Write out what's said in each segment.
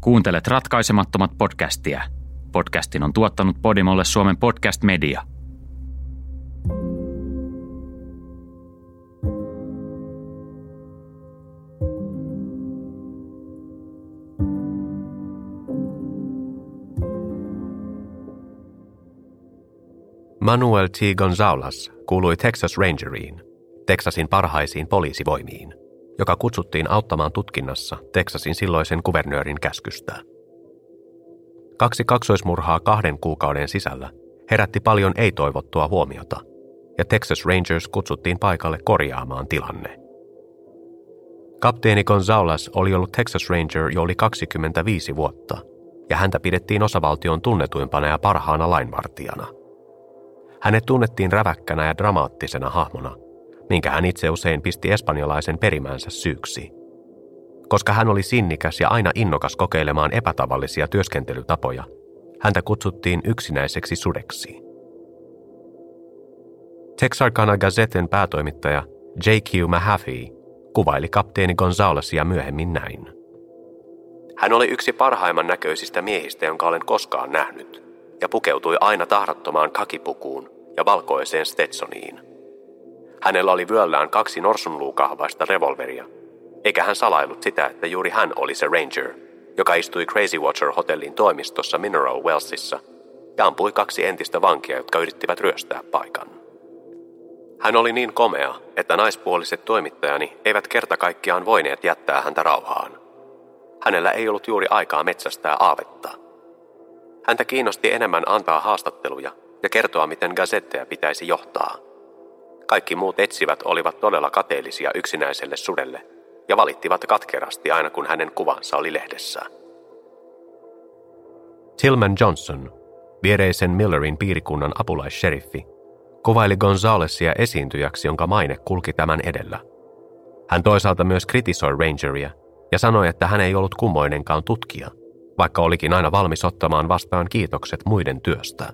Kuuntelet ratkaisemattomat podcastia. Podcastin on tuottanut Podimolle Suomen Podcast Media. Manuel T. Gonzalez kuului Texas Rangeriin, Texasin parhaisiin poliisivoimiin, joka kutsuttiin auttamaan tutkinnassa Texasin silloisen kuvernöörin käskystä. 2 kaksoismurhaa 2 kuukauden sisällä herätti paljon ei-toivottua huomiota, ja Texas Rangers kutsuttiin paikalle korjaamaan tilanne. Kapteeni Gonzalez oli ollut Texas Ranger jo yli 25 vuotta, ja häntä pidettiin osavaltion tunnetuimpana ja parhaana lainvartijana. Hänet tunnettiin räväkkänä ja dramaattisena hahmona, minkä hän itse usein pisti espanjalaisen perimänsä syyksi. Koska hän oli sinnikäs ja aina innokas kokeilemaan epätavallisia työskentelytapoja, häntä kutsuttiin yksinäiseksi sudeksi. Texarkana Gazetten päätoimittaja J.Q. Mahaffey kuvaili kapteeni Gonzalezia myöhemmin näin. Hän oli yksi parhaimman näköisistä miehistä, jonka olen koskaan nähnyt, ja pukeutui aina tahrattomaan kakipukuun ja valkoiseen Stetsoniin. Hänellä oli vyöllään 2 norsunluukahvaista revolveria, eikä hän salaillut sitä, että juuri hän oli se Ranger, joka istui Crazy Watcher-hotellin toimistossa Mineral Wellsissa ja ampui 2 entistä vankia, jotka yrittivät ryöstää paikan. Hän oli niin komea, että naispuoliset toimittajani eivät kerta kaikkiaan voineet jättää häntä rauhaan. Hänellä ei ollut juuri aikaa metsästää aavetta. Häntä kiinnosti enemmän antaa haastatteluja ja kertoa, miten gazetteja pitäisi johtaa. Kaikki muut etsivät olivat todella kateellisia yksinäiselle sudelle ja valittivat katkerasti aina, kun hänen kuvansa oli lehdessä. Tillman Johnson, viereisen Millerin piirikunnan apulaisheriffi, kuvaili Gonzalezia esiintyjäksi, jonka maine kulki tämän edellä. Hän toisaalta myös kritisoi Rangeria ja sanoi, että hän ei ollut kummoinenkaan tutkija, vaikka olikin aina valmis ottamaan vastaan kiitokset muiden työstä.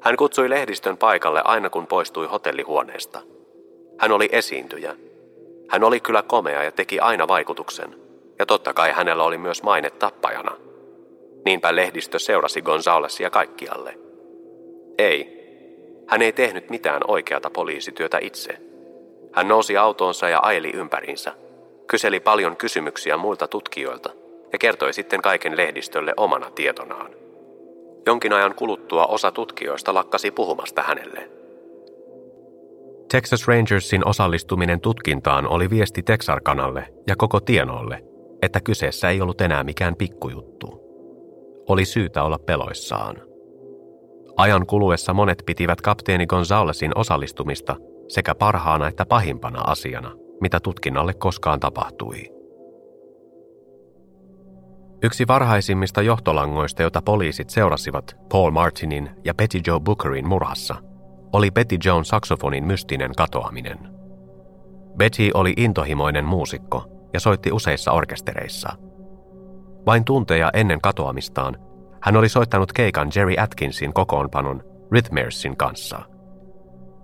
Hän kutsui lehdistön paikalle aina, kun poistui hotellihuoneesta. Hän oli esiintyjä. Hän oli kyllä komea ja teki aina vaikutuksen, ja totta kai hänellä oli myös maine tappajana. Niinpä lehdistö seurasi Gonzalezia kaikkialle. Ei, hän ei tehnyt mitään oikeata poliisityötä itse. Hän nousi autoonsa ja aili ympäriinsä, kyseli paljon kysymyksiä muilta tutkijoilta ja kertoi sitten kaiken lehdistölle omana tietonaan. Jonkin ajan kuluttua osa tutkijoista lakkasi puhumasta hänelle. Texas Rangersin osallistuminen tutkintaan oli viesti Texarkanalle ja koko tienolle, että kyseessä ei ollut enää mikään pikkujuttu. Oli syytä olla peloissaan. Ajan kuluessa monet pitivät kapteeni Gonzalezin osallistumista sekä parhaana että pahimpana asiana, mitä tutkinnalle koskaan tapahtui. Yksi varhaisimmista johtolangoista, jota poliisit seurasivat Paul Martinin ja Betty Jo Bookerin murhassa, oli Betty Joan saksofonin mystinen katoaminen. Betty oli intohimoinen muusikko ja soitti useissa orkestereissa. Vain tunteja ennen katoamistaan hän oli soittanut keikan Jerry Atkinsin kokoonpanon Rhythmersin kanssa.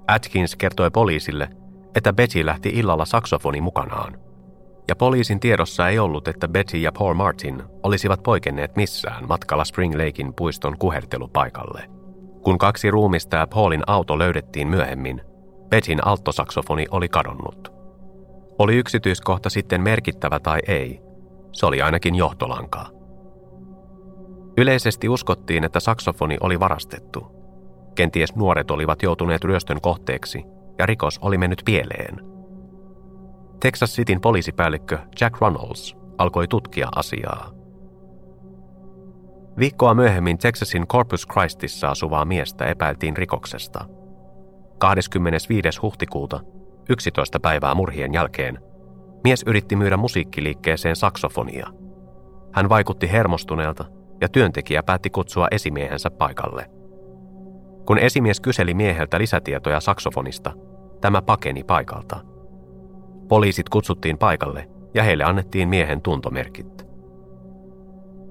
Atkins kertoi poliisille, että Betty lähti illalla saksofoni mukanaan, ja poliisin tiedossa ei ollut, että Betty ja Paul Martin olisivat poikenneet missään matkalla Spring Lakein puiston kuhertelupaikalle. Kun 2 ruumista ja Paulin auto löydettiin myöhemmin, Bettyn alttosaksofoni oli kadonnut. Oli yksityiskohta sitten merkittävä tai ei, se oli ainakin johtolankaa. Yleisesti uskottiin, että saksofoni oli varastettu. Kenties nuoret olivat joutuneet ryöstön kohteeksi ja rikos oli mennyt pieleen. Texas Cityn poliisipäällikkö Jack Runnels alkoi tutkia asiaa. Viikkoa myöhemmin Texasin Corpus Christissa asuvaa miestä epäiltiin rikoksesta. 25. huhtikuuta, 11 päivää murhien jälkeen, mies yritti myydä musiikkiliikkeeseen saksofonia. Hän vaikutti hermostuneelta ja työntekijä päätti kutsua esimiehensä paikalle. Kun esimies kyseli mieheltä lisätietoja saksofonista, tämä pakeni paikalta. Poliisit kutsuttiin paikalle ja heille annettiin miehen tuntomerkit.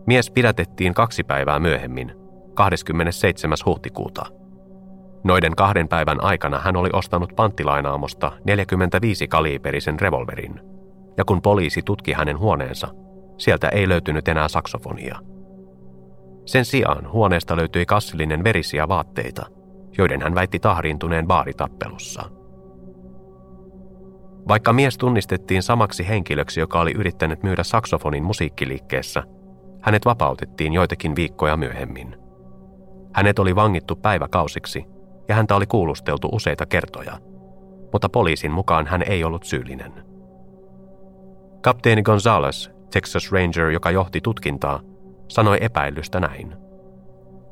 Mies pidätettiin 2 päivää myöhemmin, 27. huhtikuuta. Noiden 2 päivän aikana hän oli ostanut panttilainaamosta 45-kaliiperisen revolverin, ja kun poliisi tutki hänen huoneensa, sieltä ei löytynyt enää saksofonia. Sen sijaan huoneesta löytyi kassillinen verisiä vaatteita, joiden hän väitti tahriintuneen baaritappelussa. Vaikka mies tunnistettiin samaksi henkilöksi, joka oli yrittänyt myydä saksofonin musiikkiliikkeessä, hänet vapautettiin joitakin viikkoja myöhemmin. Hänet oli vangittu päiväkausiksi ja häntä oli kuulusteltu useita kertoja, mutta poliisin mukaan hän ei ollut syyllinen. Kapteeni Gonzalez, Texas Ranger, joka johti tutkintaa, sanoi epäillystä näin.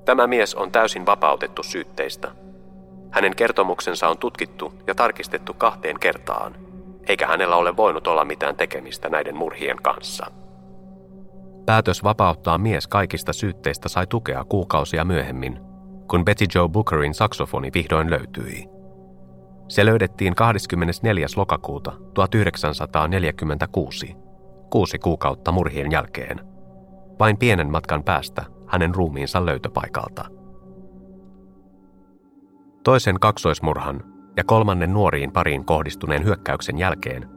Tämä mies on täysin vapautettu syytteistä. Hänen kertomuksensa on tutkittu ja tarkistettu 2 kertaan, eikä hänellä ole voinut olla mitään tekemistä näiden murhien kanssa. Päätös vapauttaa mies kaikista syytteistä sai tukea kuukausia myöhemmin, kun Betty Jo Bookerin saksofoni vihdoin löytyi. Se löydettiin 24. lokakuuta 1946, 6 kuukautta murhien jälkeen, vain pienen matkan päästä hänen ruumiinsa löytöpaikalta. Toisen kaksoismurhan ja 3. nuoriin pariin kohdistuneen hyökkäyksen jälkeen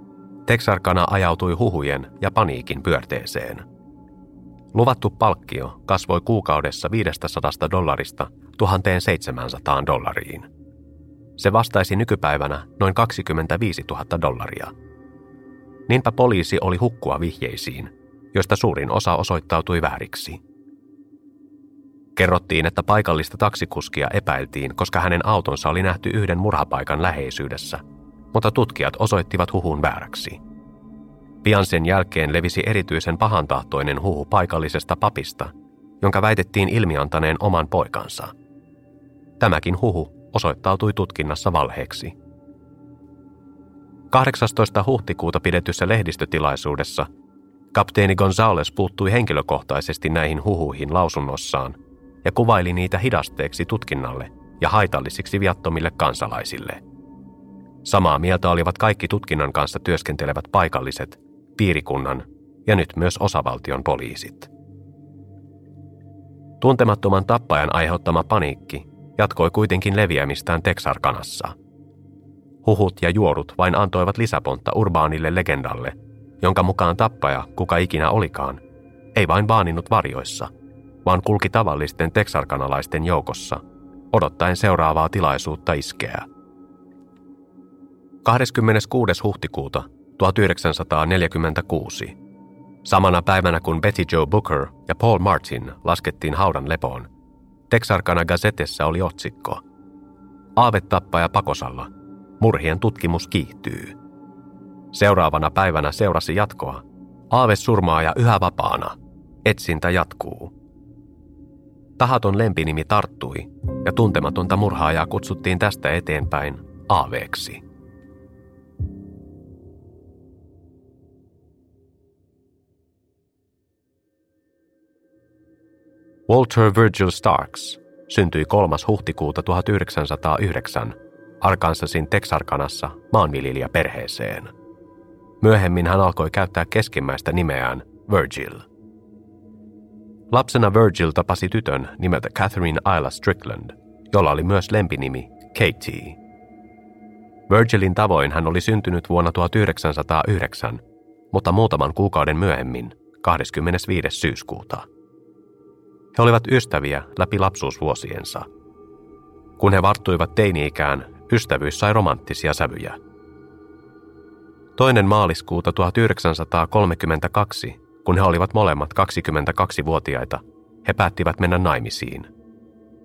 Texarkana ajautui huhujen ja paniikin pyörteeseen. Luvattu palkkio kasvoi kuukaudessa $500 $1,700. Se vastaisi nykypäivänä noin $25,000. Niinpä poliisi oli hukkua vihjeisiin, joista suurin osa osoittautui vääriksi. Kerrottiin, että paikallista taksikuskia epäiltiin, koska hänen autonsa oli nähty yhden murhapaikan läheisyydessä, mutta tutkijat osoittivat huhun vääräksi. Pian sen jälkeen levisi erityisen pahantahtoinen huhu paikallisesta papista, jonka väitettiin ilmiantaneen oman poikansa. Tämäkin huhu osoittautui tutkinnassa valheeksi. 18. huhtikuuta pidetyssä lehdistötilaisuudessa kapteeni Gonzalez puuttui henkilökohtaisesti näihin huhuihin lausunnossaan ja kuvaili niitä hidasteeksi tutkinnalle ja haitallisiksi viattomille kansalaisille. Samaa mieltä olivat kaikki tutkinnan kanssa työskentelevät paikalliset, piirikunnan ja nyt myös osavaltion poliisit. Tuntemattoman tappajan aiheuttama paniikki jatkoi kuitenkin leviämistään Texarkanassa. Huhut ja juorut vain antoivat lisäpontta urbaanille legendalle, jonka mukaan tappaja, kuka ikinä olikaan, ei vain vaaninnut varjoissa, vaan kulki tavallisten texarkanalaisten joukossa, odottaen seuraavaa tilaisuutta iskeä. 26. huhtikuuta 1946, samana päivänä kun Betty Jo Booker ja Paul Martin laskettiin haudan lepoon, Texarkana Gazetessa oli otsikko "Aavetappaja pakosalla, murhien tutkimus kiihtyy". Seuraavana päivänä seurasi jatkoa "Aavesurmaaja yhä vapaana, etsintä jatkuu". Tahaton lempinimi tarttui ja tuntematonta murhaajaa kutsuttiin tästä eteenpäin Aaveeksi. Walter Virgil Starks syntyi 3. huhtikuuta 1909 Arkansasin Texarkanassa maanviljelijäperheeseen. Myöhemmin hän alkoi käyttää keskimmäistä nimeään Virgil. Lapsena Virgil tapasi tytön nimeltä Catherine Ayla Strickland, jolla oli myös lempinimi Katie. Virgilin tavoin hän oli syntynyt vuonna 1909, mutta muutaman kuukauden myöhemmin, 25. syyskuuta. He olivat ystäviä läpi lapsuusvuosiensa. Kun he varttuivat teini-ikään, ystävyys sai romanttisia sävyjä. 2. maaliskuuta 1932, kun he olivat molemmat 22-vuotiaita, he päättivät mennä naimisiin.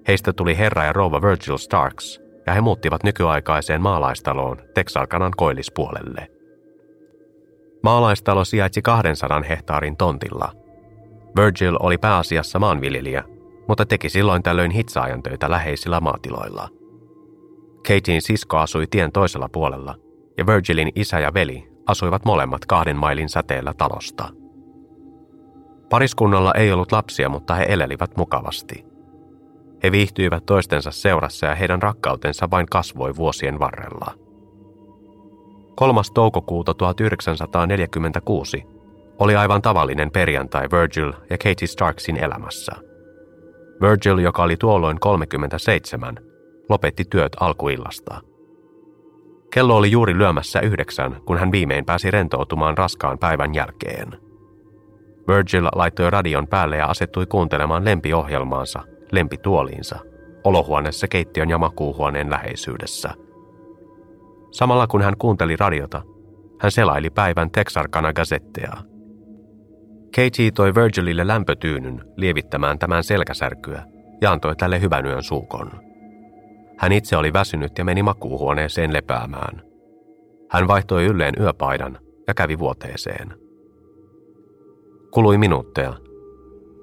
Heistä tuli herra ja rouva Virgil Starks, ja he muuttivat nykyaikaiseen maalaistaloon Texarkanan koillispuolelle. Maalaistalo sijaitsi 200 hehtaarin tontilla. Virgil oli pääasiassa maanviljelijä, mutta teki silloin tällöin hitsaajan töitä läheisillä maatiloilla. Katien sisko asui tien toisella puolella, ja Virgilin isä ja veli asuivat molemmat 2 mailin säteellä talosta. Pariskunnalla ei ollut lapsia, mutta he elelivät mukavasti. He viihtyivät toistensa seurassa ja heidän rakkautensa vain kasvoi vuosien varrella. 3. toukokuuta 1946 oli aivan tavallinen perjantai Virgil ja Katie Starksin elämässä. Virgil, joka oli tuolloin 37, lopetti työt alkuillasta. Kello oli juuri lyömässä 9, kun hän viimein pääsi rentoutumaan raskaan päivän jälkeen. Virgil laittoi radion päälle ja asettui kuuntelemaan lempiohjelmaansa, lempituoliinsa, olohuoneessa keittiön ja makuuhuoneen läheisyydessä. Samalla kun hän kuunteli radiota, hän selaili päivän Texarkana Gazettea. Katie toi Virgilille lämpötyynyn lievittämään tämän selkäsärkyä ja antoi tälle hyvän yön suukon. Hän itse oli väsynyt ja meni makuuhuoneeseen lepäämään. Hän vaihtoi ylleen yöpaidan ja kävi vuoteeseen. Kului minuutteja.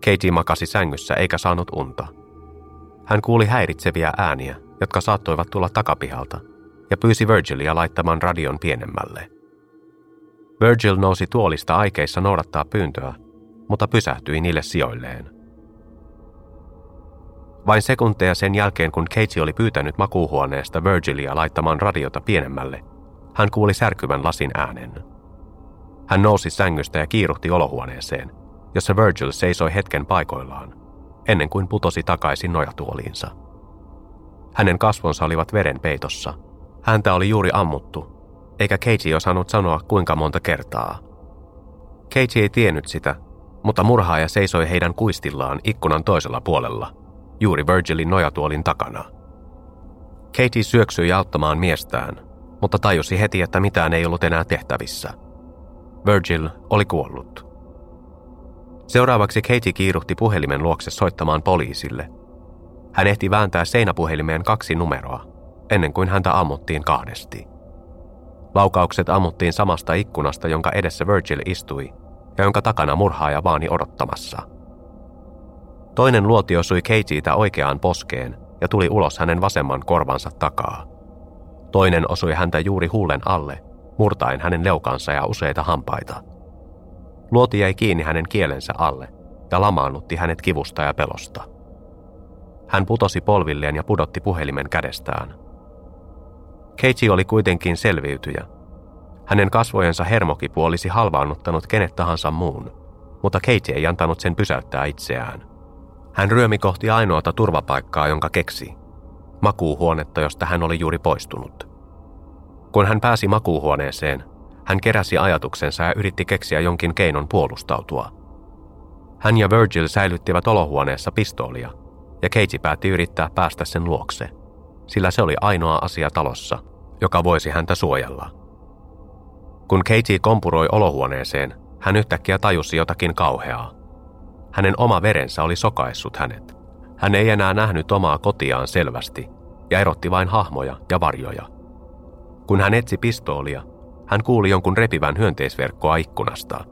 Katie makasi sängyssä eikä saanut unta. Hän kuuli häiritseviä ääniä, jotka saattoivat tulla takapihalta, ja pyysi Virgilia laittamaan radion pienemmälle. Virgil nousi tuolista aikeissa noudattaa pyyntöä, mutta pysähtyi niille sijoilleen. Vain sekunteja sen jälkeen, kun Katie oli pyytänyt makuuhuoneesta Virgilia laittamaan radiota pienemmälle, hän kuuli särkyvän lasin äänen. Hän nousi sängystä ja kiiruhti olohuoneeseen, jossa Virgil seisoi hetken paikoillaan, ennen kuin putosi takaisin nojatuoliinsa. Hänen kasvonsa olivat veren peitossa. Häntä oli juuri ammuttu, eikä Katie osannut sanoa kuinka monta kertaa. Katie ei tiennyt sitä, mutta murhaaja seisoi heidän kuistillaan ikkunan toisella puolella, juuri Virgilin nojatuolin takana. Katie syöksyi auttamaan miestään, mutta tajusi heti, että mitään ei ollut enää tehtävissä. Virgil oli kuollut. Seuraavaksi Katie kiiruhti puhelimen luokse soittamaan poliisille. Hän ehti vääntää seinäpuhelimeen 2 numeroa, ennen kuin häntä ammuttiin 2. Laukaukset ammuttiin samasta ikkunasta, jonka edessä Virgil istui ja jonka takana murhaaja vaani odottamassa. Toinen luoti osui Katietä oikeaan poskeen ja tuli ulos hänen vasemman korvansa takaa. Toinen osui häntä juuri huulen alle, murtaen hänen leukansa ja useita hampaita. Luoti jäi kiinni hänen kielensä alle ja lamaannutti hänet kivusta ja pelosta. Hän putosi polvilleen ja pudotti puhelimen kädestään. Katie oli kuitenkin selviytyjä. Hänen kasvojensa hermokipu olisi halvaannuttanut kenet tahansa muun, mutta Katie ei antanut sen pysäyttää itseään. Hän ryömi kohti ainoata turvapaikkaa, jonka keksi, makuuhuonetta, josta hän oli juuri poistunut. Kun hän pääsi makuuhuoneeseen, hän keräsi ajatuksensa ja yritti keksiä jonkin keinon puolustautua. Hän ja Virgil säilyttivät olohuoneessa pistoolia, ja Katie päätti yrittää päästä sen luokse, sillä se oli ainoa asia talossa, joka voisi häntä suojella. Kun Katie kompuroi olohuoneeseen, hän yhtäkkiä tajusi jotakin kauheaa. Hänen oma verensä oli sokaissut hänet. Hän ei enää nähnyt omaa kotiaan selvästi, ja erotti vain hahmoja ja varjoja. Kun hän etsi pistoolia, hän kuuli jonkun repivän hyönteisverkkoa ikkunasta.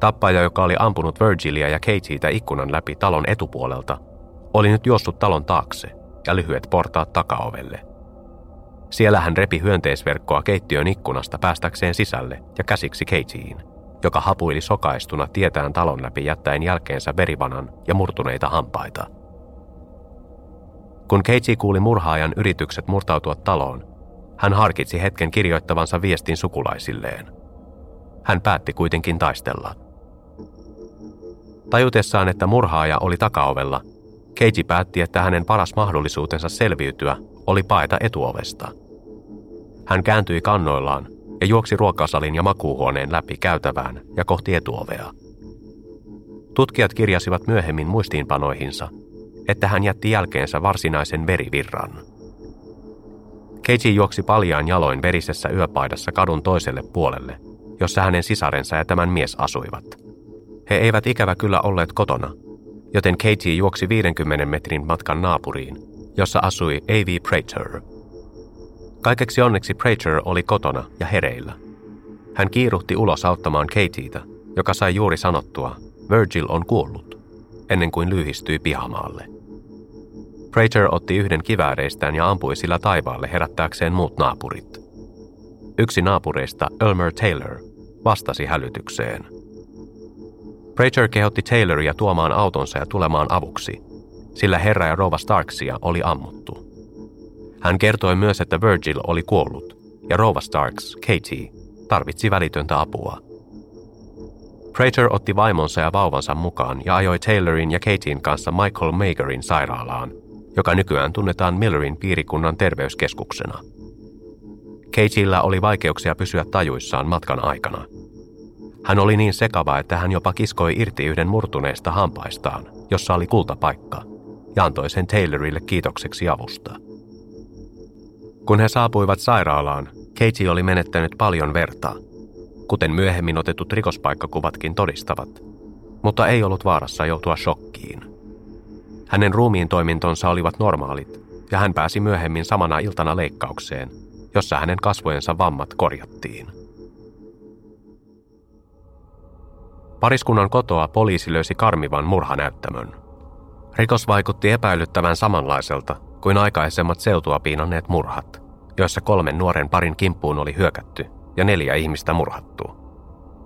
Tappaja, joka oli ampunut Virgilia ja Katietä ikkunan läpi talon etupuolelta, oli nyt juossut talon taakse ja lyhyet portaat takaovelle. Siellä hän repi hyönteisverkkoa keittiön ikkunasta päästäkseen sisälle ja käsiksi Katieen, joka hapuili sokaistuna tietään talon läpi jättäen jälkeensä verivanan ja murtuneita hampaita. Kun Katie kuuli murhaajan yritykset murtautua taloon, hän harkitsi hetken kirjoittavansa viestin sukulaisilleen. Hän päätti kuitenkin taistella. Tajutessaan, että murhaaja oli takaovella, Katie päätti, että hänen paras mahdollisuutensa selviytyä oli paeta etuovesta. Hän kääntyi kannoillaan ja juoksi ruokasalin ja makuuhuoneen läpi käytävään ja kohti etuovea. Tutkijat kirjasivat myöhemmin muistiinpanoihinsa, että hän jätti jälkeensä varsinaisen verivirran. Katie juoksi paljaan jaloin verisessä yöpaidassa kadun toiselle puolelle, jossa hänen sisarensa ja tämän mies asuivat. He eivät ikävä kyllä olleet kotona, joten Katie juoksi 50 metrin matkan naapuriin, jossa asui A.V. Prater. Kaikeksi onneksi Prater oli kotona ja hereillä. Hän kiiruhti ulos auttamaan Katietä, joka sai juuri sanottua, Virgil on kuollut, ennen kuin lyhistyi pihamaalle. Prater otti yhden kivääreistään ja ampui sillä taivaalle herättääkseen muut naapurit. Yksi naapureista, Elmer Taylor, vastasi hälytykseen. Prater kehotti Tayloria tuomaan autonsa ja tulemaan avuksi, sillä herra ja rouva Starksia oli ammuttu. Hän kertoi myös, että Virgil oli kuollut ja rouva Starks, Katie, tarvitsi välitöntä apua. Prater otti vaimonsa ja vauvansa mukaan ja ajoi Taylorin ja Katien kanssa Michael Meagherin sairaalaan, joka nykyään tunnetaan Millerin piirikunnan terveyskeskuksena. Katiellä oli vaikeuksia pysyä tajuissaan matkan aikana. Hän oli niin sekava, että hän jopa kiskoi irti yhden murtuneesta hampaistaan, jossa oli kultapaikka, ja antoi sen Taylorille kiitokseksi avusta. Kun he saapuivat sairaalaan, Katie oli menettänyt paljon verta, kuten myöhemmin otetut rikospaikkakuvatkin todistavat, mutta ei ollut vaarassa joutua shokkiin. Hänen ruumiin toimintonsa olivat normaalit, ja hän pääsi myöhemmin samana iltana leikkaukseen, jossa hänen kasvojensa vammat korjattiin. Pariskunnan kotoa poliisi löysi karmivan murhanäyttämön. Rikos vaikutti epäilyttävän samanlaiselta kuin aikaisemmat seutua piinanneet murhat, joissa 3 nuoren parin kimppuun oli hyökätty ja 4 ihmistä murhattu.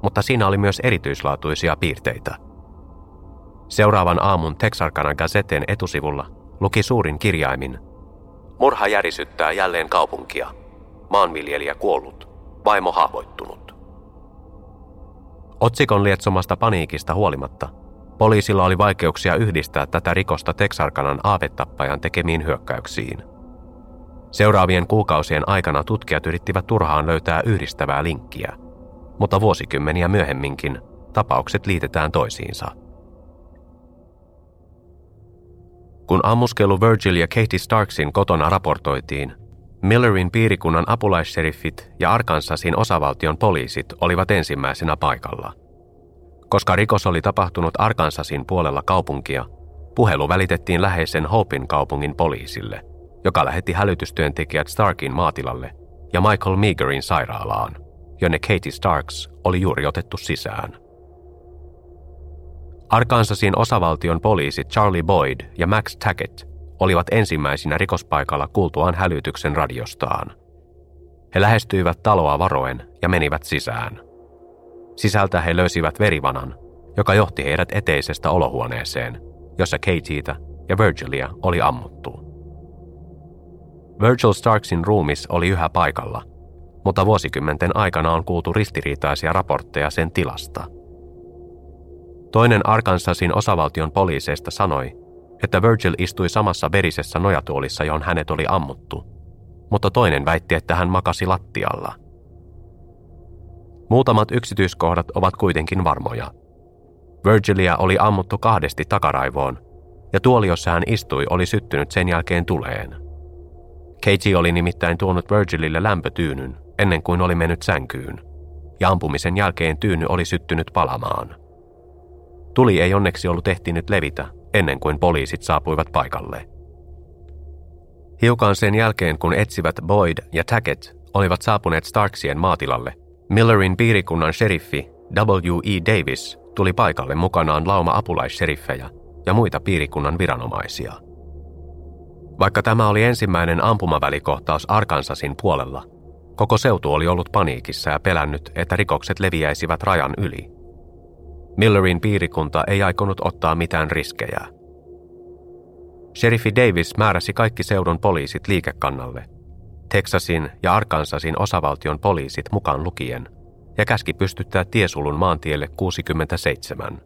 Mutta siinä oli myös erityislaatuisia piirteitä. Seuraavan aamun Texarkana Gazetten etusivulla luki suurin kirjaimin: "Murha järisyttää jälleen kaupunkia. Maanviljelijä kuollut, vaimo haavoittunut." Otsikon lietsomasta paniikista huolimatta, poliisilla oli vaikeuksia yhdistää tätä rikosta Texarkanan aavetappajan tekemiin hyökkäyksiin. Seuraavien kuukausien aikana tutkijat yrittivät turhaan löytää yhdistävää linkkiä, mutta vuosikymmeniä myöhemminkin tapaukset liitetään toisiinsa. Kun ammuskelu Virgil ja Katie Starksin kotona raportoitiin, Millerin piirikunnan apulaisseriffit ja Arkansasin osavaltion poliisit olivat ensimmäisenä paikalla. Koska rikos oli tapahtunut Arkansasin puolella kaupunkia, puhelu välitettiin läheisen Hopen kaupungin poliisille, joka lähetti hälytystyöntekijät Starkin maatilalle ja Michael Meagherin sairaalaan, jonne Katie Starks oli juuri otettu sisään. Arkansasin osavaltion poliisit Charlie Boyd ja Max Tackett olivat ensimmäisinä rikospaikalla kuultuaan hälytyksen radiostaan. He lähestyivät taloa varoen ja menivät sisään. Sisältä he löysivät verivanan, joka johti heidät eteisestä olohuoneeseen, jossa Katietä ja Virgilia oli ammuttu. Virgil Starksin ruumis oli yhä paikalla, mutta vuosikymmenten aikana on kuultu ristiriitaisia raportteja sen tilasta. Toinen Arkansasin osavaltion poliiseista sanoi, että Virgil istui samassa verisessä nojatuolissa, johon hänet oli ammuttu, mutta toinen väitti, että hän makasi lattialla. Muutamat yksityiskohdat ovat kuitenkin varmoja. Virgilia oli ammuttu 2 takaraivoon, ja tuoli, jossa hän istui, oli syttynyt sen jälkeen tuleen. Katie oli nimittäin tuonut Virgilille lämpötyynyn ennen kuin oli mennyt sänkyyn, ja ampumisen jälkeen tyyny oli syttynyt palamaan. Tuli ei onneksi ollut ehtinyt levitä ennen kuin poliisit saapuivat paikalle. Hiukan sen jälkeen, kun etsivät Boyd ja Tackett olivat saapuneet Starksien maatilalle, Millerin piirikunnan sheriffi W.E. Davis tuli paikalle mukanaan lauma apulaisseriffejä ja muita piirikunnan viranomaisia. Vaikka tämä oli ensimmäinen ampumavälikohtaus Arkansasin puolella, koko seutu oli ollut paniikissa ja pelännyt, että rikokset leviäisivät rajan yli. Millerin piirikunta ei aikonut ottaa mitään riskejä. Sheriffi Davis määräsi kaikki seudun poliisit liikekannalle, Texasin ja Arkansasin osavaltion poliisit mukaan lukien, ja käski pystyttää tiesulun maantielle 67.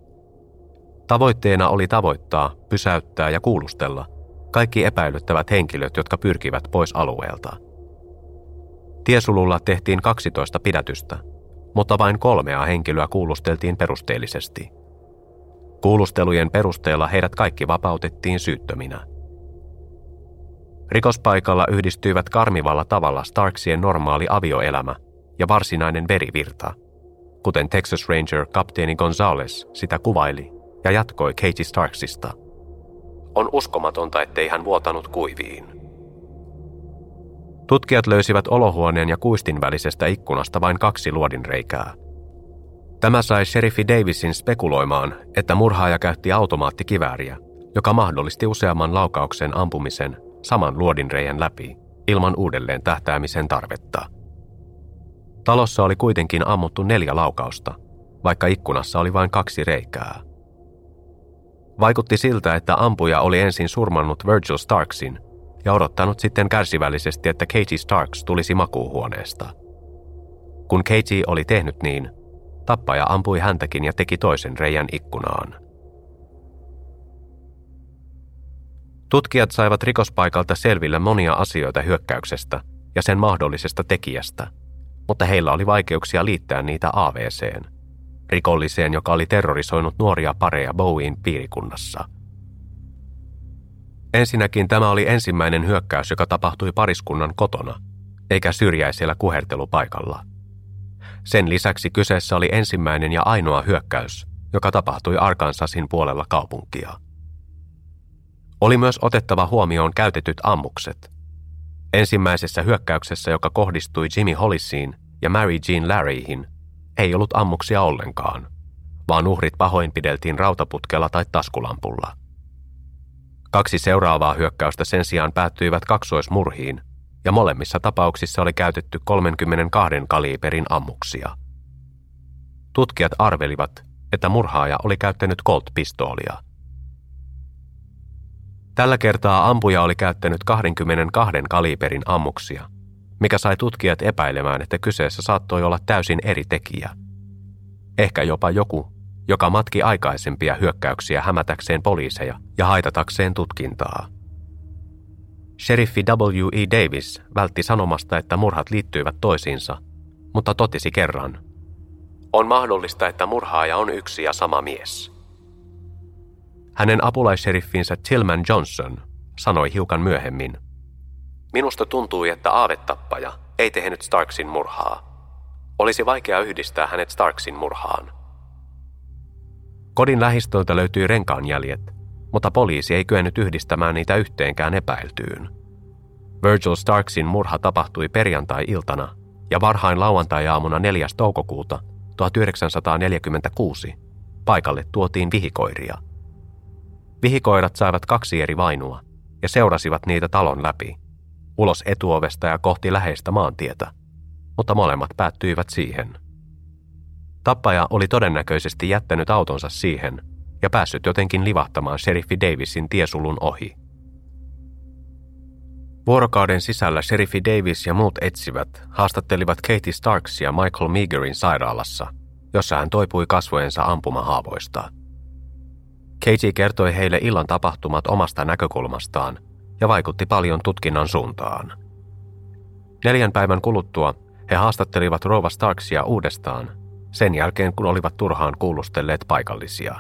Tavoitteena oli tavoittaa, pysäyttää ja kuulustella kaikki epäilyttävät henkilöt, jotka pyrkivät pois alueelta. Tiesululla tehtiin 12 pidätystä, mutta vain 3 henkilöä kuulusteltiin perusteellisesti. Kuulustelujen perusteella heidät kaikki vapautettiin syyttöminä. Rikospaikalla yhdistyivät karmivalla tavalla Starksien normaali avioelämä ja varsinainen verivirta, kuten Texas Ranger kapteeni Gonzalez sitä kuvaili ja jatkoi Katie Starksista: "On uskomatonta, ettei hän vuotanut kuiviin." Tutkijat löysivät olohuoneen ja kuistin välisestä ikkunasta vain 2 luodinreikää. Tämä sai sheriffi Davisin spekuloimaan, että murhaaja käytti automaattikivääriä, joka mahdollisti useamman laukauksen ampumisen saman luodinreijän läpi, ilman uudelleen tähtäämisen tarvetta. Talossa oli kuitenkin ammuttu 4 laukausta, vaikka ikkunassa oli vain 2 reikää. Vaikutti siltä, että ampuja oli ensin surmannut Virgil Starksin ja odottanut sitten kärsivällisesti, että Katie Starks tulisi makuuhuoneesta. Kun Katie oli tehnyt niin, tappaja ampui häntäkin ja teki toisen reijän ikkunaan. Tutkijat saivat rikospaikalta selville monia asioita hyökkäyksestä ja sen mahdollisesta tekijästä, mutta heillä oli vaikeuksia liittää niitä AVC:hen, rikolliseen, joka oli terrorisoinut nuoria pareja Bowien piirikunnassa. Ensinnäkin tämä oli ensimmäinen hyökkäys, joka tapahtui pariskunnan kotona, eikä syrjäisellä kuhertelupaikalla. Sen lisäksi kyseessä oli ensimmäinen ja ainoa hyökkäys, joka tapahtui Arkansasin puolella kaupunkia. Oli myös otettava huomioon käytetyt ammukset. Ensimmäisessä hyökkäyksessä, joka kohdistui Jimmy Hollisiin ja Mary Jean Lareyhin, ei ollut ammuksia ollenkaan, vaan uhrit pahoinpideltiin rautaputkella tai taskulampulla. 2 seuraavaa hyökkäystä sen sijaan päättyivät kaksoismurhiin, ja molemmissa tapauksissa oli käytetty 32 kaliiperin ammuksia. Tutkijat arvelivat, että murhaaja oli käyttänyt Colt-pistoolia. Tällä kertaa ampuja oli käyttänyt 22 kaliiperin ammuksia, mikä sai tutkijat epäilemään, että kyseessä saattoi olla täysin eri tekijä. Ehkä jopa joku, joka matki aikaisempia hyökkäyksiä hämätäkseen poliiseja ja haitatakseen tutkintaa. Sheriffi W.E. Davis vältti sanomasta, että murhat liittyivät toisiinsa, mutta totesi kerran: "On mahdollista, että murhaaja on yksi ja sama mies." Hänen apulaisheriffinsä Tillman Johnson sanoi hiukan myöhemmin: "Minusta tuntui, että aavetappaja ei tehnyt Starksin murhaa. Olisi vaikea yhdistää hänet Starksin murhaan." Kodin lähistöltä löytyi renkaanjäljet, mutta poliisi ei kyennyt yhdistämään niitä yhteenkään epäiltyyn. Virgil Starksin murha tapahtui perjantai-iltana ja varhain lauantai-aamuna 4. toukokuuta 1946 paikalle tuotiin vihikoiria. Vihikoirat saivat 2 eri vainua ja seurasivat niitä talon läpi, ulos etuovesta ja kohti läheistä maantietä, mutta molemmat päättyivät siihen. Tappaja oli todennäköisesti jättänyt autonsa siihen ja päässyt jotenkin livahtamaan sheriffi Davisin tiesulun ohi. Vuorokauden sisällä sheriffi Davis ja muut etsivät haastattelivat Katie Starksia Michael Meagherin sairaalassa, jossa hän toipui kasvojensa ampumahaavoista. Katie kertoi heille illan tapahtumat omasta näkökulmastaan ja vaikutti paljon tutkinnan suuntaan. 4 päivän kuluttua he haastattelivat rouva Starksia uudestaan, sen jälkeen kun olivat turhaan kuulustelleet paikallisia.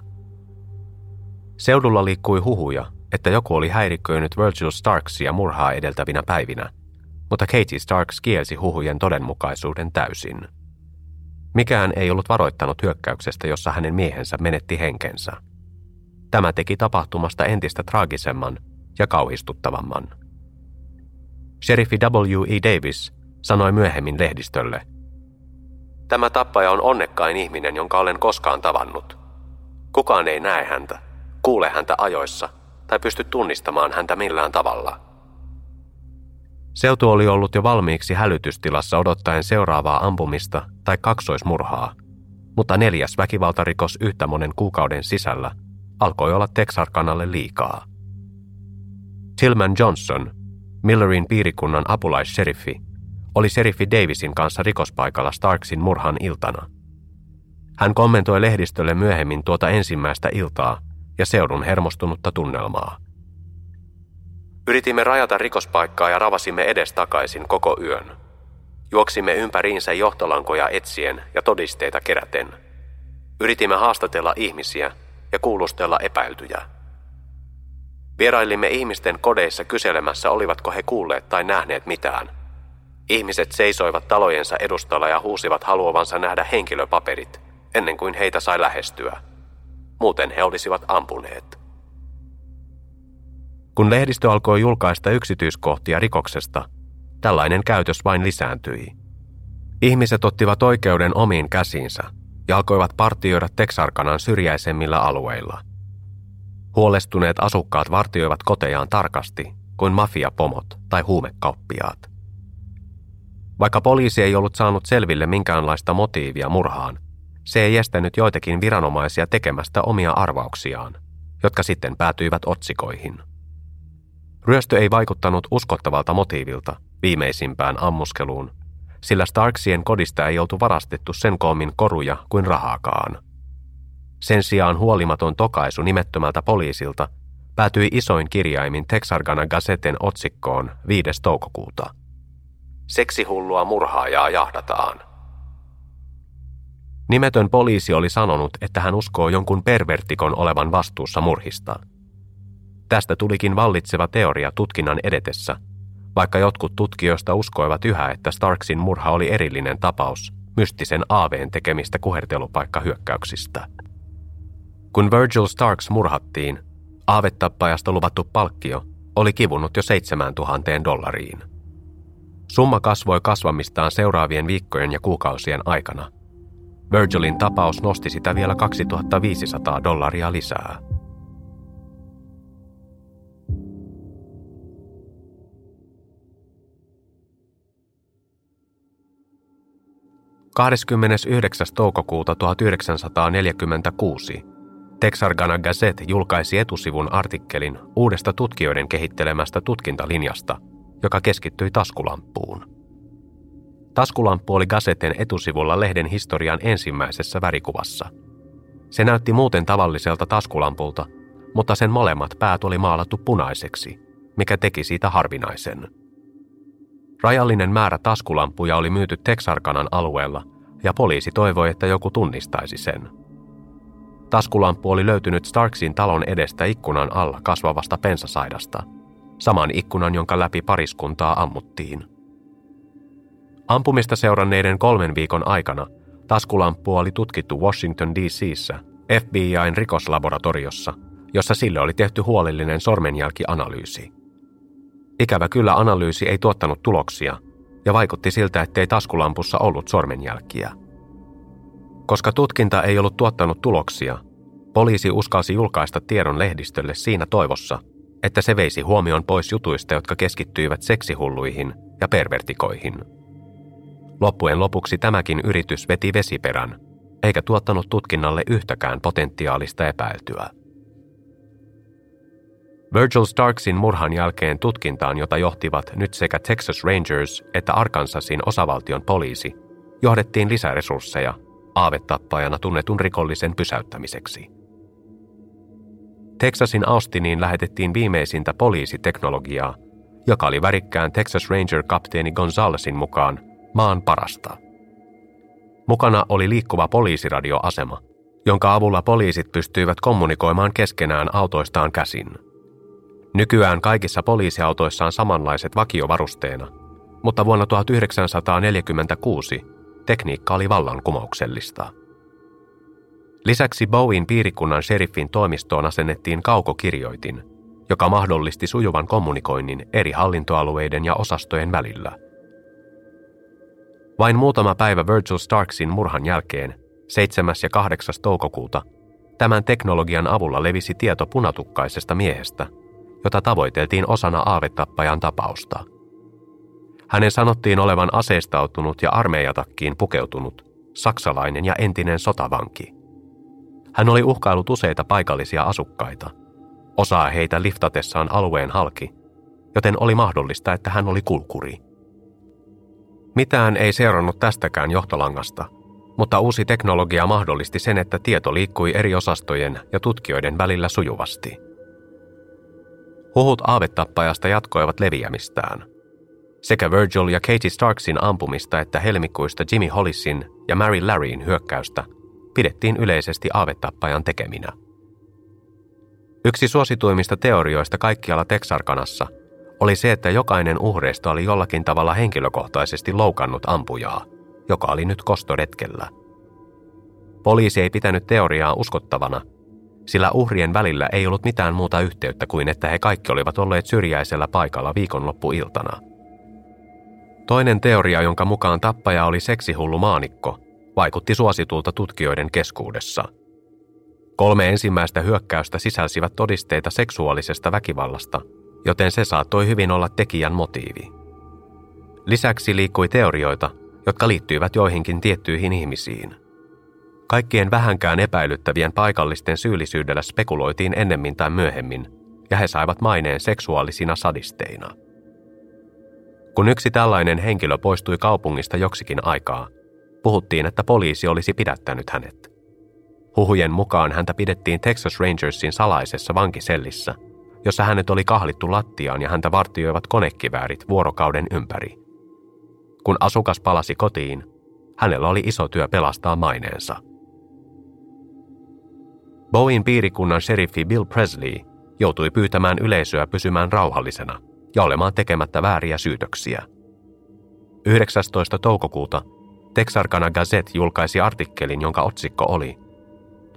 Seudulla liikkui huhuja, että joku oli häiriköinyt Virgil Starksia murhaa edeltävinä päivinä, mutta Katie Starks kielsi huhujen todenmukaisuuden täysin. Mikään ei ollut varoittanut hyökkäyksestä, jossa hänen miehensä menetti henkensä. Tämä teki tapahtumasta entistä traagisemman ja kauhistuttavamman. Sheriffi W.E. Davis sanoi myöhemmin lehdistölle: "Tämä tappaja on onnekkain ihminen, jonka olen koskaan tavannut. Kukaan ei näe häntä, kuule häntä ajoissa tai pysty tunnistamaan häntä millään tavalla." Seutu oli ollut jo valmiiksi hälytystilassa odottaen seuraavaa ampumista tai kaksoismurhaa, mutta 4. väkivaltarikos yhtä monen kuukauden sisällä alkoi olla Texarkanalle liikaa. Tillman Johnson, Millerin piirikunnan apulaisseriffi, oli seriffi Davisin kanssa rikospaikalla Starksin murhan iltana. Hän kommentoi lehdistölle myöhemmin tuota ensimmäistä iltaa ja seudun hermostunutta tunnelmaa: "Yritimme rajata rikospaikkaa ja ravasimme edestakaisin koko yön. Juoksimme ympäriinsä johtolankoja etsien ja todisteita keräten. Yritimme haastatella ihmisiä ja kuulustella epäiltyjä. Vierailimme ihmisten kodeissa kyselemässä, olivatko he kuulleet tai nähneet mitään. Ihmiset seisoivat talojensa edustalla ja huusivat haluavansa nähdä henkilöpaperit ennen kuin heitä sai lähestyä. Muuten he olisivat ampuneet." Kun lehdistö alkoi julkaista yksityiskohtia rikoksesta, tällainen käytös vain lisääntyi. Ihmiset ottivat oikeuden omiin käsiinsä ja alkoivat partioida Texarkanan syrjäisemmillä alueilla. Huolestuneet asukkaat vartioivat kotejaan tarkasti kuin mafiapomot tai huumekauppiaat. Vaikka poliisi ei ollut saanut selville minkäänlaista motiivia murhaan, Se ei estänyt joitakin viranomaisia tekemästä omia arvauksiaan, jotka sitten päätyivät otsikoihin. Ryöstö ei vaikuttanut uskottavalta motiivilta viimeisimpään ammuskeluun, sillä Starksien kodista ei oltu varastettu sen koommin koruja kuin rahaakaan. Sen sijaan huolimaton tokaisu nimettömältä poliisilta päätyi isoin kirjaimin Texarkana Gazeten otsikkoon 5. toukokuuta. Seksihullua murhaajaa jahdataan. Nimetön poliisi oli sanonut, että hän uskoo jonkun pervertikon olevan vastuussa murhista. Tästä tulikin vallitseva teoria tutkinnan edetessä, vaikka jotkut tutkijoista uskoivat yhä, että Starksin murha oli erillinen tapaus mystisen AV:n tekemistä kuhertelupaikkahyökkäyksistä. Kun Virgil Starks murhattiin, AV-tappajasta luvattu palkkio oli kivunnut jo $7,000. Summa kasvoi kasvamistaan seuraavien viikkojen ja kuukausien aikana. Virgilin tapaus nosti sitä vielä $2,500 lisää. $29. toukokuuta 1946 Texarkana Gazette julkaisi etusivun artikkelin uudesta tutkijoiden kehittelemästä tutkintalinjasta, joka keskittyi taskulamppuun. Taskulamppu oli Gazeten etusivulla lehden historian ensimmäisessä värikuvassa. Se näytti muuten tavalliselta taskulampulta, mutta sen molemmat päät oli maalattu punaiseksi, mikä teki siitä harvinaisen. Rajallinen määrä taskulampuja oli myyty Texarkanan alueella, ja poliisi toivoi, että joku tunnistaisi sen. Taskulamppu oli löytynyt Starksin talon edestä ikkunan alla kasvavasta pensasaidasta, saman ikkunan, jonka läpi pariskuntaa ammuttiin. Ampumista seuranneiden 3 viikon aikana taskulamppua oli tutkittu Washington D.C.ssä FBI:n rikoslaboratoriossa, jossa sille oli tehty huolellinen sormenjälkianalyysi. Ikävä kyllä analyysi ei tuottanut tuloksia ja vaikutti siltä, ettei taskulampussa ollut sormenjälkiä. Koska tutkinta ei ollut tuottanut tuloksia, poliisi uskalsi julkaista tiedon lehdistölle siinä toivossa, että se veisi huomion pois jutuista, jotka keskittyivät seksihulluihin ja pervertikoihin. Loppujen lopuksi tämäkin yritys veti vesiperän, eikä tuottanut tutkinnalle yhtäkään potentiaalista epäiltyä. Virgil Starksin murhan jälkeen tutkintaan, jota johtivat nyt sekä Texas Rangers että Arkansasin osavaltion poliisi, johdettiin lisäresursseja aavetappajana tunnetun rikollisen pysäyttämiseksi. Texasin Austiniin lähetettiin viimeisintä poliisiteknologiaa, joka oli värikkään Texas Ranger-kapteeni Gonzalezin mukaan maan parasta. Mukana oli liikkuva poliisiradioasema, jonka avulla poliisit pystyivät kommunikoimaan keskenään autoistaan käsin. Nykyään kaikissa poliisiautoissa on samanlaiset vakiovarusteena, mutta vuonna 1946 tekniikka oli vallankumouksellista. Lisäksi Bowien piirikunnan sheriffin toimistoon asennettiin kaukokirjoitin, joka mahdollisti sujuvan kommunikoinnin eri hallintoalueiden ja osastojen välillä. Vain muutama päivä Virgil Starksin murhan jälkeen, 7. ja 8. toukokuuta, tämän teknologian avulla levisi tieto punatukkaisesta miehestä, jota tavoiteltiin osana aavetappajan tapausta. Hänen sanottiin olevan aseistautunut ja armeijatakkiin pukeutunut, saksalainen ja entinen sotavanki. Hän oli uhkaillut useita paikallisia asukkaita, osaa heitä liftatessaan alueen halki, joten oli mahdollista, että hän oli kulkuri. Mitään ei seurannut tästäkään johtolangasta, mutta uusi teknologia mahdollisti sen, että tieto liikkui eri osastojen ja tutkijoiden välillä sujuvasti. Huhut aavetappajasta jatkoivat leviämistään. Sekä Virgil ja Katie Starksin ampumista että helmikuista Jimmy Hollisin ja Mary Lareyn hyökkäystä pidettiin yleisesti aavetappajan tekeminä. Yksi suosituimmista teorioista kaikkialla Texarkanassa oli se, että jokainen uhreista oli jollakin tavalla henkilökohtaisesti loukannut ampujaa, joka oli nyt kostoretkellä. Poliisi ei pitänyt teoriaa uskottavana, sillä uhrien välillä ei ollut mitään muuta yhteyttä kuin että he kaikki olivat olleet syrjäisellä paikalla viikonloppuiltana. Toinen teoria, jonka mukaan tappaja oli seksihullu maanikko, vaikutti suositulta tutkijoiden keskuudessa. 3 ensimmäistä hyökkäystä sisälsivät todisteita seksuaalisesta väkivallasta, joten se saattoi hyvin olla tekijän motiivi. Lisäksi liikkui teorioita, jotka liittyivät joihinkin tiettyihin ihmisiin. Kaikkien vähänkään epäilyttävien paikallisten syyllisyydellä spekuloitiin ennemmin tai myöhemmin, ja he saivat maineen seksuaalisina sadisteina. Kun yksi tällainen henkilö poistui kaupungista joksikin aikaa, puhuttiin, että poliisi olisi pidättänyt hänet. Huhujen mukaan häntä pidettiin Texas Rangersin salaisessa vankisellissä, jossa hänet oli kahlittu lattiaan ja häntä vartioivat konekiväärit vuorokauden ympäri. Kun asukas palasi kotiin, hänellä oli iso työ pelastaa maineensa. Bowien piirikunnan sheriffi Bill Presley joutui pyytämään yleisöä pysymään rauhallisena ja olemaan tekemättä vääriä syytöksiä. 19. toukokuuta Texarkana Gazette julkaisi artikkelin, jonka otsikko oli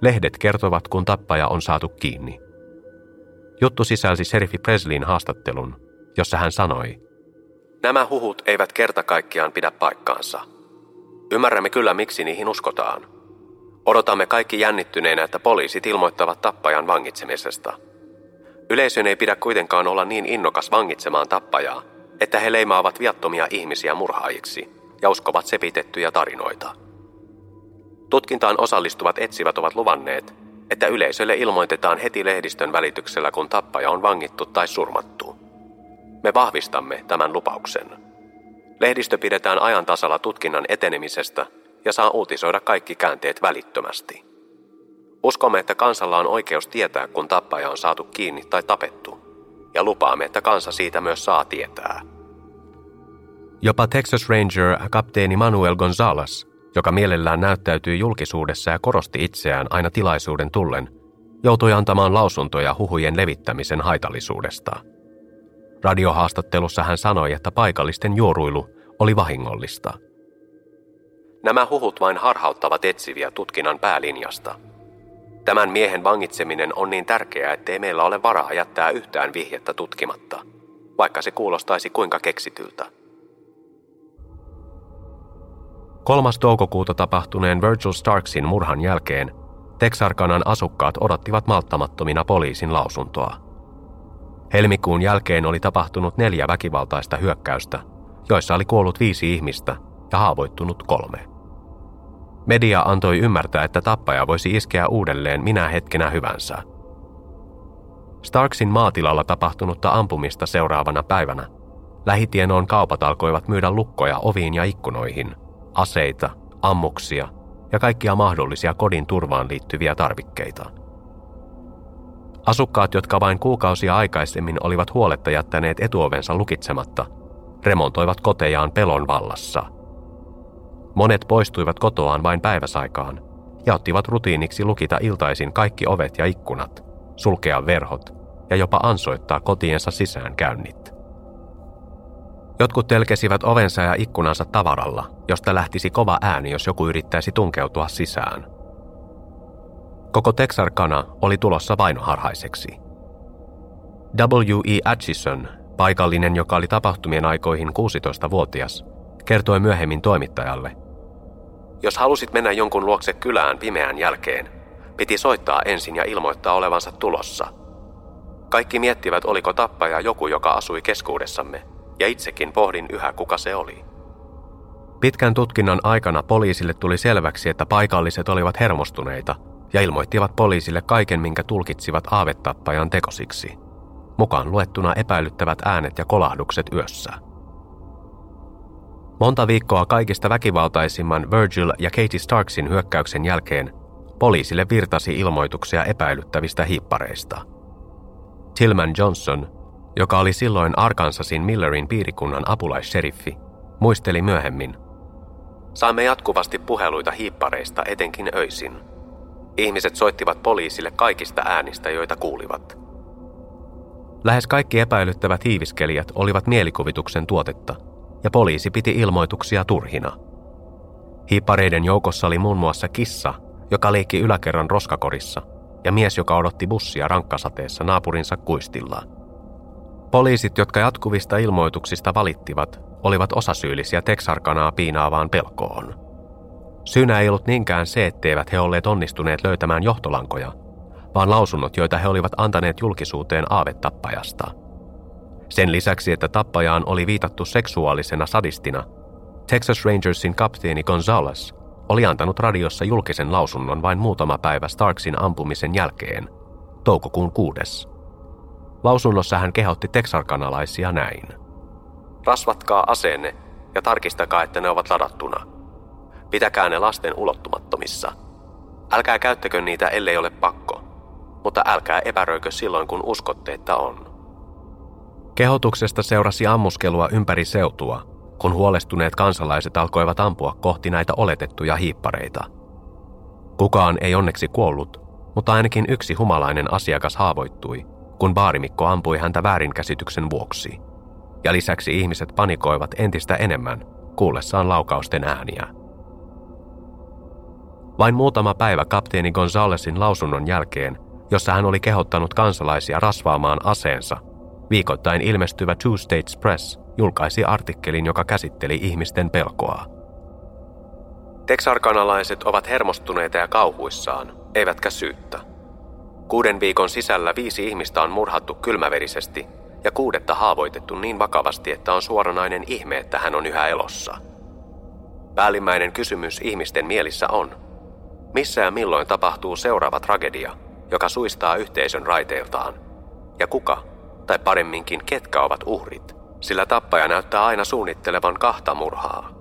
"Lehdet kertovat, kun tappaja on saatu kiinni". Juttu sisälsi sheriffi Presleyn haastattelun, jossa hän sanoi, "Nämä huhut eivät kerta kaikkiaan pidä paikkaansa. Ymmärrämme kyllä, miksi niihin uskotaan. Odotamme kaikki jännittyneenä, että poliisit ilmoittavat tappajan vangitsemisesta. Yleisön ei pidä kuitenkaan olla niin innokas vangitsemaan tappajaa, että he leimaavat viattomia ihmisiä murhaajiksi ja uskovat sepitettyjä tarinoita. Tutkintaan osallistuvat etsivät ovat luvanneet, että yleisölle ilmoitetaan heti lehdistön välityksellä, kun tappaja on vangittu tai surmattu. Me vahvistamme tämän lupauksen. Lehdistö pidetään ajan tasalla tutkinnan etenemisestä ja saa uutisoida kaikki käänteet välittömästi. Uskomme, että kansalla on oikeus tietää, kun tappaja on saatu kiinni tai tapettu, ja lupaamme, että kansa siitä myös saa tietää." Jopa Texas Ranger-kapteeni Manuel Gonzalez, joka mielellään näyttäytyi julkisuudessa ja korosti itseään aina tilaisuuden tullen, joutui antamaan lausuntoja huhujen levittämisen haitallisuudesta. Radiohaastattelussa hän sanoi, että paikallisten juoruilu oli vahingollista. "Nämä huhut vain harhauttavat etsiviä tutkinnan päälinjasta. Tämän miehen vangitseminen on niin tärkeää, ettei meillä ole varaa jättää yhtään vihjettä tutkimatta, vaikka se kuulostaisi kuinka keksityltä." 3. toukokuuta tapahtuneen Virgil Starksin murhan jälkeen Texarkanan asukkaat odottivat malttamattomina poliisin lausuntoa. Helmikuun jälkeen oli tapahtunut 4 väkivaltaista hyökkäystä, joissa oli kuollut 5 ihmistä ja haavoittunut 3. Media antoi ymmärtää, että tappaja voisi iskeä uudelleen minä hetkenä hyvänsä. Starksin maatilalla tapahtunutta ampumista seuraavana päivänä lähitienoon kaupat alkoivat myydä lukkoja oviin ja ikkunoihin, aseita, ammuksia ja kaikkia mahdollisia kodin turvaan liittyviä tarvikkeita. Asukkaat, jotka vain kuukausia aikaisemmin olivat huoletta jättäneet etuovensa lukitsematta, remontoivat kotejaan pelon vallassa. Monet poistuivat kotoaan vain päiväsaikaan ja ottivat rutiiniksi lukita iltaisin kaikki ovet ja ikkunat, sulkea verhot ja jopa ansoittaa kotiensa sisäänkäynnit. Jotkut telkesivät ovensa ja ikkunansa tavaralla, josta lähtisi kova ääni, jos joku yrittäisi tunkeutua sisään. Koko Texarkana oli tulossa vainoharhaiseksi. W.E. Acheson, paikallinen, joka oli tapahtumien aikoihin 16-vuotias, kertoi myöhemmin toimittajalle, "Jos halusit mennä jonkun luokse kylään pimeän jälkeen, piti soittaa ensin ja ilmoittaa olevansa tulossa. Kaikki miettivät, oliko tappaja joku, joka asui keskuudessamme, ja itsekin pohdin yhä, kuka se oli." Pitkän tutkinnan aikana poliisille tuli selväksi, että paikalliset olivat hermostuneita ja ilmoittivat poliisille kaiken, minkä tulkitsivat aavetappajan tekosiksi, mukaan luettuna epäilyttävät äänet ja kolahdukset yössä. Monta viikkoa kaikista väkivaltaisimman Virgil ja Katie Starksin hyökkäyksen jälkeen poliisille virtasi ilmoituksia epäilyttävistä hiippareista. Tillman Johnson, joka oli silloin Arkansasin Millerin piirikunnan apulaisseriffi, muisteli myöhemmin, "Saimme jatkuvasti puheluita hiippareista etenkin öisin. Ihmiset soittivat poliisille kaikista äänistä, joita kuulivat." Lähes kaikki epäilyttävät hiiviskelijät olivat mielikuvituksen tuotetta, ja poliisi piti ilmoituksia turhina. Hiippareiden joukossa oli muun muassa kissa, joka leikki yläkerran roskakorissa, ja mies, joka odotti bussia rankkasateessa naapurinsa kuistilla. Poliisit, jotka jatkuvista ilmoituksista valittivat, olivat osasyyllisiä Texarkanaa piinaavaan pelkoon. Syynä ei ollut niinkään se, etteivät he olleet onnistuneet löytämään johtolankoja, vaan lausunnot, joita he olivat antaneet julkisuuteen aavetappajasta. Sen lisäksi, että tappajaan oli viitattu seksuaalisena sadistina, Texas Rangersin kapteeni Gonzalez oli antanut radiossa julkisen lausunnon vain muutama päivä Starksin ampumisen jälkeen, toukokuun 6. Lausunnossa hän kehotti texarkanalaisia näin. Rasvatkaa aseenne ja tarkistakaa, että ne ovat ladattuna. Pitäkää ne lasten ulottumattomissa. Älkää käyttäkö niitä, ellei ole pakko, mutta älkää epäröikö silloin, kun uskotte, että on. Kehotuksesta seurasi ammuskelua ympäri seutua, kun huolestuneet kansalaiset alkoivat ampua kohti näitä oletettuja hiippareita. Kukaan ei onneksi kuollut, mutta ainakin yksi humalainen asiakas haavoittui, kun baarimikko ampui häntä väärinkäsityksen vuoksi. Ja lisäksi ihmiset panikoivat entistä enemmän kuullessaan laukausten ääniä. Vain muutama päivä kapteeni Gonzalezin lausunnon jälkeen, jossa hän oli kehottanut kansalaisia rasvaamaan aseensa, viikoittain ilmestyvä Two States Press julkaisi artikkelin, joka käsitteli ihmisten pelkoa. Texarkanalaiset ovat hermostuneita ja kauhuissaan, eivätkä syyttä. 6 viikon sisällä 5 ihmistä on murhattu kylmäverisesti ja 6. haavoitettu niin vakavasti, että on suoranainen ihme, että hän on yhä elossa. Päällimmäinen kysymys ihmisten mielissä on, missä ja milloin tapahtuu seuraava tragedia, joka suistaa yhteisön raiteiltaan, ja kuka, tai paremminkin ketkä ovat uhrit, sillä tappaja näyttää aina suunnittelevan 2 murhaa.